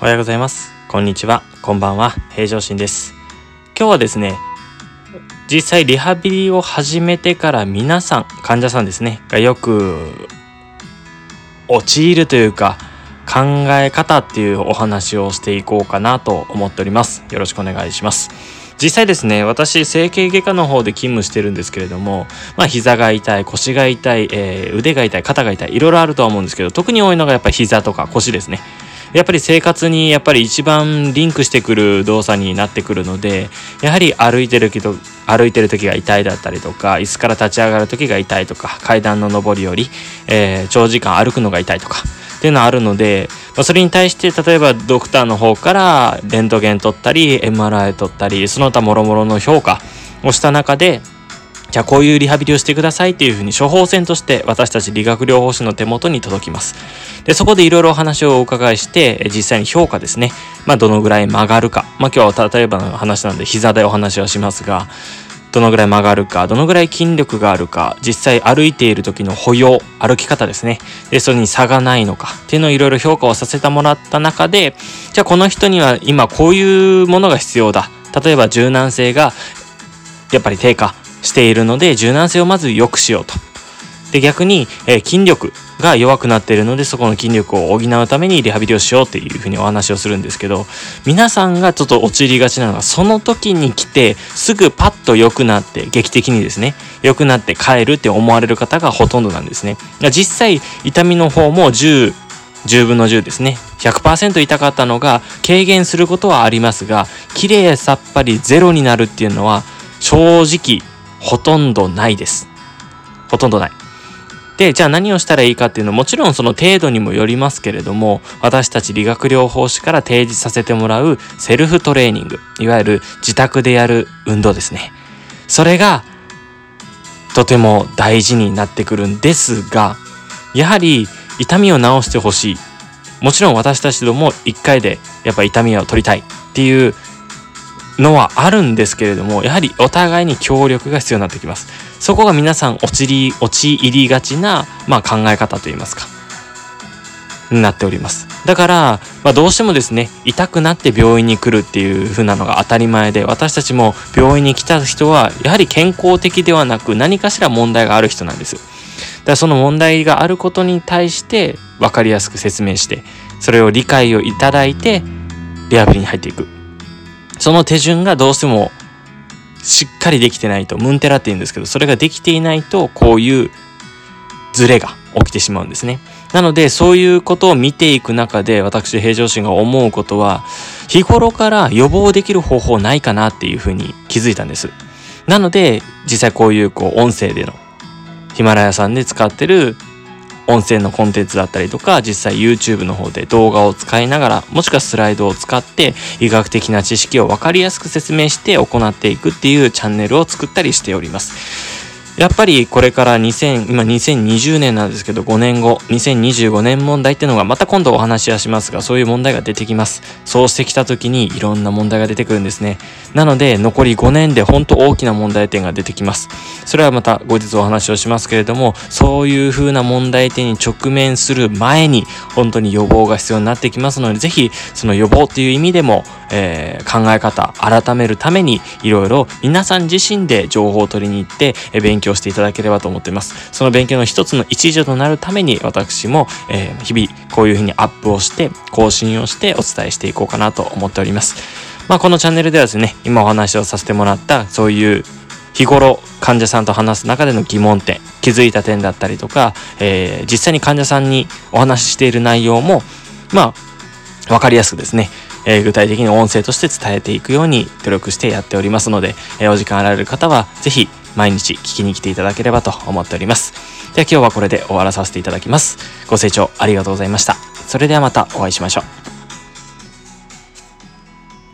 おはようございます。こんにちは、こんばんは。平常心です。今日はですね、実際リハビリを始めてから皆さん、患者さんですねがよく陥るというか考え方っていうお話をしていこうかなと思っております。よろしくお願いします。実際ですね、私整形外科の方で勤務してるんですけれども、膝が痛い、腰が痛い、腕が痛い、肩が痛い、いろいろあるとは思うんですけど、特に多いのがやっぱり膝とか腰ですね。やっぱり生活にやっぱり一番リンクしてくる動作になってくるので、やはり歩いてる時が痛いだったりとか、椅子から立ち上がる時が痛いとか、階段の上りより、長時間歩くのが痛いとかっていうのはあるので、それに対して例えばドクターの方からレントゲン取ったり MRI 取ったり、その他諸々の評価をした中で、じゃあこういうリハビリをしてくださいっていうふうに処方箋として私たち理学療法士の手元に届きます。でそこでいろいろお話をお伺いして、実際に評価ですね、どのぐらい曲がるか、今日は例えばの話なので膝でお話はしますが、どのぐらい曲がるか、どのぐらい筋力があるか、実際歩いている時の歩様、歩き方ですね。で、それに差がないのかっていうのをいろいろ評価をさせてもらった中で、じゃあこの人には今こういうものが必要だ。例えば柔軟性がやっぱり低下しているので、柔軟性をまず良くしようと。で、逆に、筋力が弱くなっているので、そこの筋力を補うためにリハビリをしようっていうふうにお話をするんですけど、皆さんがちょっと陥りがちなのが、その時に来てすぐパッと良くなって、劇的にですね良くなって帰るって思われる方がほとんどなんですね。実際痛みの方も10分の10ですね、 100% 痛かったのが軽減することはありますが、きれいさっぱりゼロになるっていうのは正直ほとんどない。で、じゃあ何をしたらいいかっていうのは、もちろんその程度にもよりますけれども、私たち理学療法士から提示させてもらうセルフトレーニング、いわゆる自宅でやる運動ですね。それがとても大事になってくるんですが、やはり痛みを治してほしい。もちろん私たちども1回でやっぱ痛みを取りたいっていうのはあるんですけれども、やはりお互いに協力が必要になってきます。そこが皆さん陥りがちな、考え方といいますかになっております。だから、どうしてもですね、痛くなって病院に来るっていう風なのが当たり前で、私たちも病院に来た人はやはり健康的ではなく、何かしら問題がある人なんです。だからその問題があることに対して分かりやすく説明して、それを理解をいただいてリハビリに入っていく。その手順がどうしてもしっかりできてないと、ムンテラって言うんですけど、それができていないとこういうズレが起きてしまうんですね。なのでそういうことを見ていく中で、私平常心が思うことは、日頃から予防できる方法ないかなっていうふうに気づいたんです。なので実際こういう音声でのヒマラヤさんで使ってる音声のコンテンツだったりとか、実際 YouTube の方で動画を使いながら、もしくはスライドを使って医学的な知識を分かりやすく説明して行っていくっていうチャンネルを作ったりしております。やっぱりこれから2020年なんですけど、5年後、2025年問題っていうのがまた今度お話はしますが、そういう問題が出てきます。そうしてきた時にいろんな問題が出てくるんですね。なので残り5年で本当大きな問題点が出てきます。それはまた後日お話をしますけれども、そういう風な問題点に直面する前に本当に予防が必要になってきますので、ぜひその予防っていう意味でも、考え方改めるためにいろいろ皆さん自身で情報を取りに行って勉強していただければと思っています。その勉強の一つの一助となるために、私も、日々こういうふうにアップをして更新をしてお伝えしていこうかなと思っております。このチャンネルではですね、今お話をさせてもらったそういう日頃患者さんと話す中での疑問点、気づいた点だったりとか、実際に患者さんにお話ししている内容も分かりやすくですね、具体的に音声として伝えていくように努力してやっておりますので、お時間あられる方はぜひ毎日聞きに来ていただければと思っております。では今日はこれで終わらさせていただきます。ご清聴ありがとうございました。それではまたお会いしましょう。